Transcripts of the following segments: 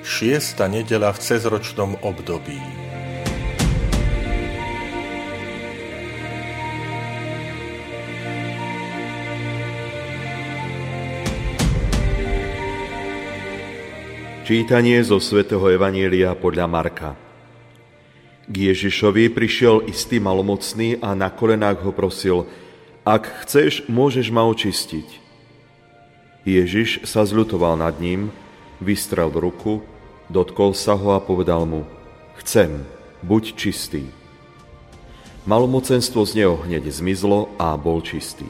6. nedeľa v cezročnom období. Čítanie zo svätého evanjelia podľa Marka. K Ježišovi prišiel istý malomocný a na kolenách ho prosil: "Ak chceš, môžeš ma očistiť." Ježiš sa zľutoval nad ním, vystrel ruku, dotkol sa ho a povedal mu: "Chcem, buď čistý." Malomocenstvo z neho hneď zmizlo a bol čistý.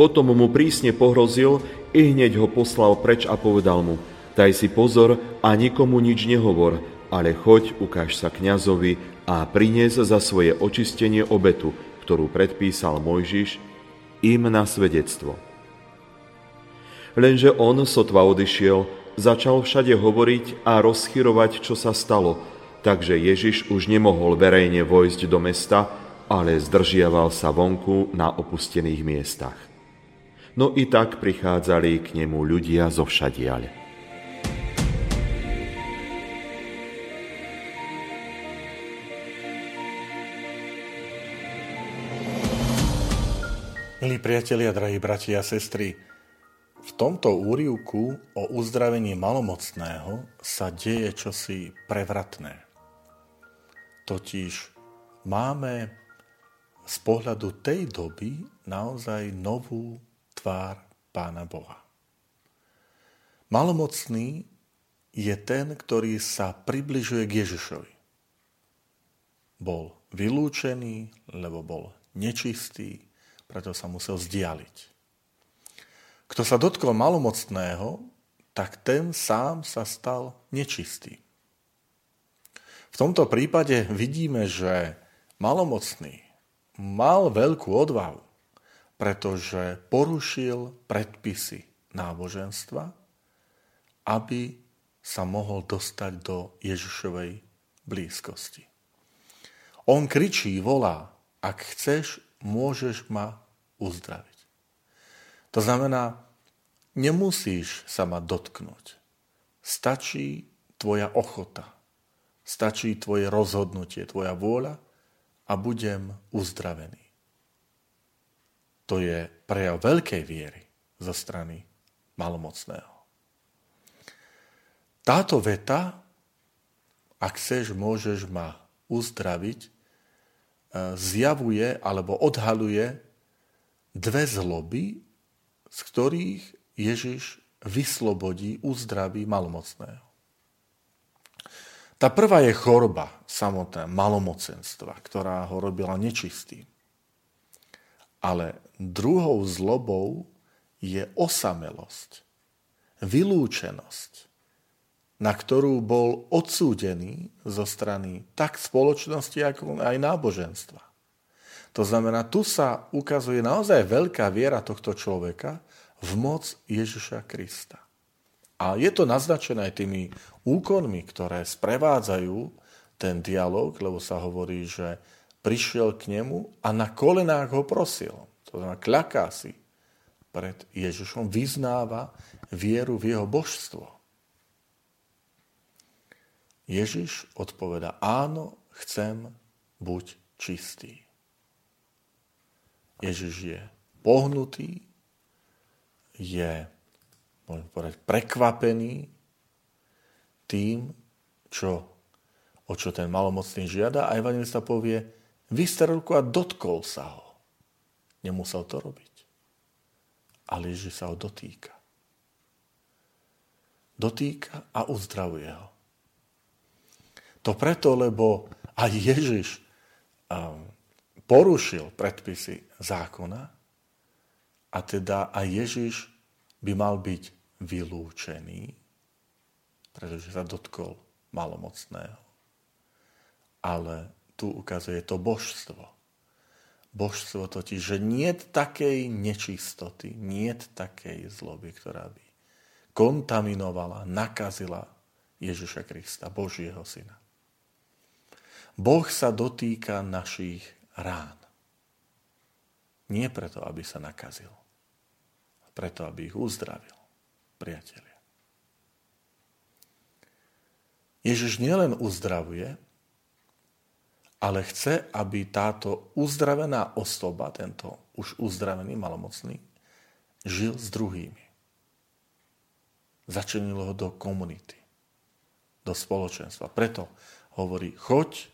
Potom mu prísne pohrozil i hneď ho poslal preč a povedal mu: "Daj si pozor a nikomu nič nehovor, ale choď, ukáž sa kňazovi a prinies za svoje očistenie obetu, ktorú predpísal Mojžiš, im na svedectvo." Lenže on sotva odišiel, začal všade hovoriť a rozchyrovať, čo sa stalo, takže Ježiš už nemohol verejne vojsť do mesta, ale zdržiaval sa vonku na opustených miestach. No i tak prichádzali k nemu ľudia zovšadiaľ. Milí priatelia, drahí bratia a sestry, v tomto úryvku o uzdravení malomocného sa deje čosi prevratné. Totiž máme z pohľadu tej doby naozaj novú tvár Pána Boha. Malomocný je ten, ktorý sa približuje k Ježišovi. Bol vylúčený, lebo bol nečistý, preto sa musel vzdialiť. Kto sa dotkol malomocného, tak ten sám sa stal nečistý. V tomto prípade vidíme, že malomocný mal veľkú odvahu, pretože porušil predpisy náboženstva, aby sa mohol dostať do Ježišovej blízkosti. On kričí, volá: "Ak chceš, môžeš ma uzdraviť." To znamená, nemusíš sa ma dotknúť. Stačí tvoja ochota, stačí tvoje rozhodnutie, tvoja vôľa a budem uzdravený. To je prejav veľkej viery zo strany malomocného. Táto veta, "Ak chceš, môžeš ma uzdraviť", zjavuje alebo odhaluje dve zloby, z ktorých Ježiš vyslobodí, uzdraví malomocného. Tá prvá je choroba samotná malomocenstva, ktorá ho robila nečistým. Ale druhou zlobou je osamelosť, vylúčenosť, na ktorú bol odsúdený zo strany tak spoločnosti, ako aj náboženstva. To znamená, tu sa ukazuje naozaj veľká viera tohto človeka v moc Ježiša Krista. A je to naznačené aj tými úkonmi, ktoré sprevádzajú ten dialog, lebo sa hovorí, že prišiel k nemu a na kolenách ho prosil. To znamená, kľaká si pred Ježišom, vyznáva vieru v jeho božstvo. Ježiš odpovedá: "Áno, chcem, buď čistý." Ježiš je pohnutý, je, môžem povedať, prekvapený tým, o čo ten malomocný žiada, a evanjelista povie: "Vystrel ruku a dotkol sa ho." Nemusel to robiť, ale Ježiš sa ho dotýka. Dotýka a uzdravuje ho. To preto, lebo aj Ježiš porušil predpisy zákona, a teda aj Ježiš by mal byť vylúčený, pretože sa dotkol malomocného. Ale tu ukazuje to božstvo. Božstvo totiž, že niet takej nečistoty, niet takej zloby, ktorá by kontaminovala, nakazila Ježiša Krista, Božieho Syna. Boh sa dotýka našich rán. Nie preto, aby sa nakazil. Preto, aby ich uzdravil, priatelia. Ježiš nielen uzdravuje, ale chce, aby táto uzdravená osoba, tento už uzdravený malomocný, žil s druhými. Začlenil ho do komunity, do spoločenstva. Preto hovorí, choď,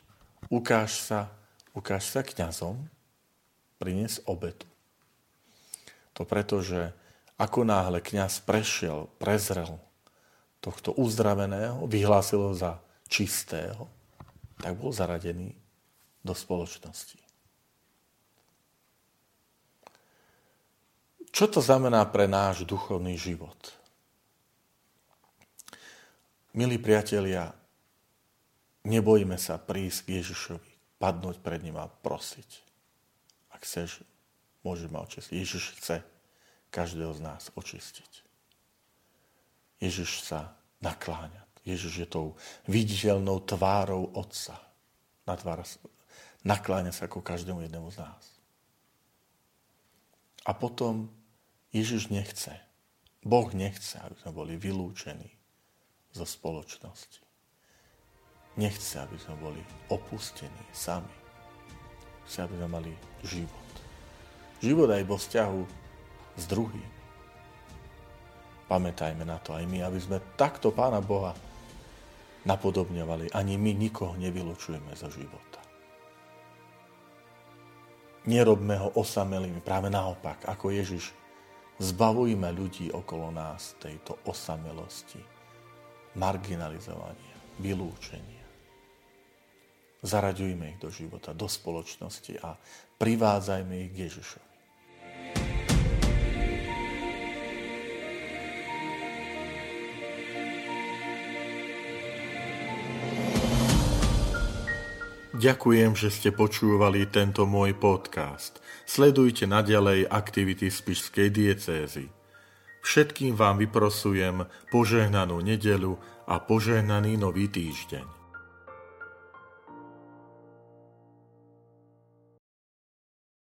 ukáž sa kňazom, prinies obetu. To preto, že ako náhle kňaz prešiel, prezrel tohto uzdraveného, vyhlásil ho za čistého, tak bol zaradený do spoločnosti. Čo to znamená pre náš duchovný život? Milí priatelia, nebojíme sa prísť k Ježišovi, padnúť pred ním a prosiť. Ak chceš, môžeš ma očistiť. Ježiš chce každého z nás očistiť. Ježiš sa nakláňa. Ježiš je tou viditeľnou tvárou Otca. Nakláňa sa ku každému jednému z nás. A potom Ježiš nechce, Boh nechce, aby sme boli vylúčení zo spoločnosti. Nechce, aby sme boli opustení sami. Chce, aby sme mali život. Život aj vo vzťahu s druhým. Pamätajme na to aj my, aby sme takto Pána Boha napodobňovali. Ani my nikoho nevylučujeme zo života. Nerobme ho osamelými, práve naopak, ako Ježiš. Zbavujme ľudí okolo nás tejto osamelosti, marginalizovania, vylúčenia. Zaraďujme ich do života, do spoločnosti a privádzajme ich k Ježišovi. Ďakujem, že ste počúvali tento môj podcast. Sledujte naďalej aktivity Spišskej diecézy. Všetkým vám vyprosujem požehnanú nedeľu a požehnaný nový týždeň.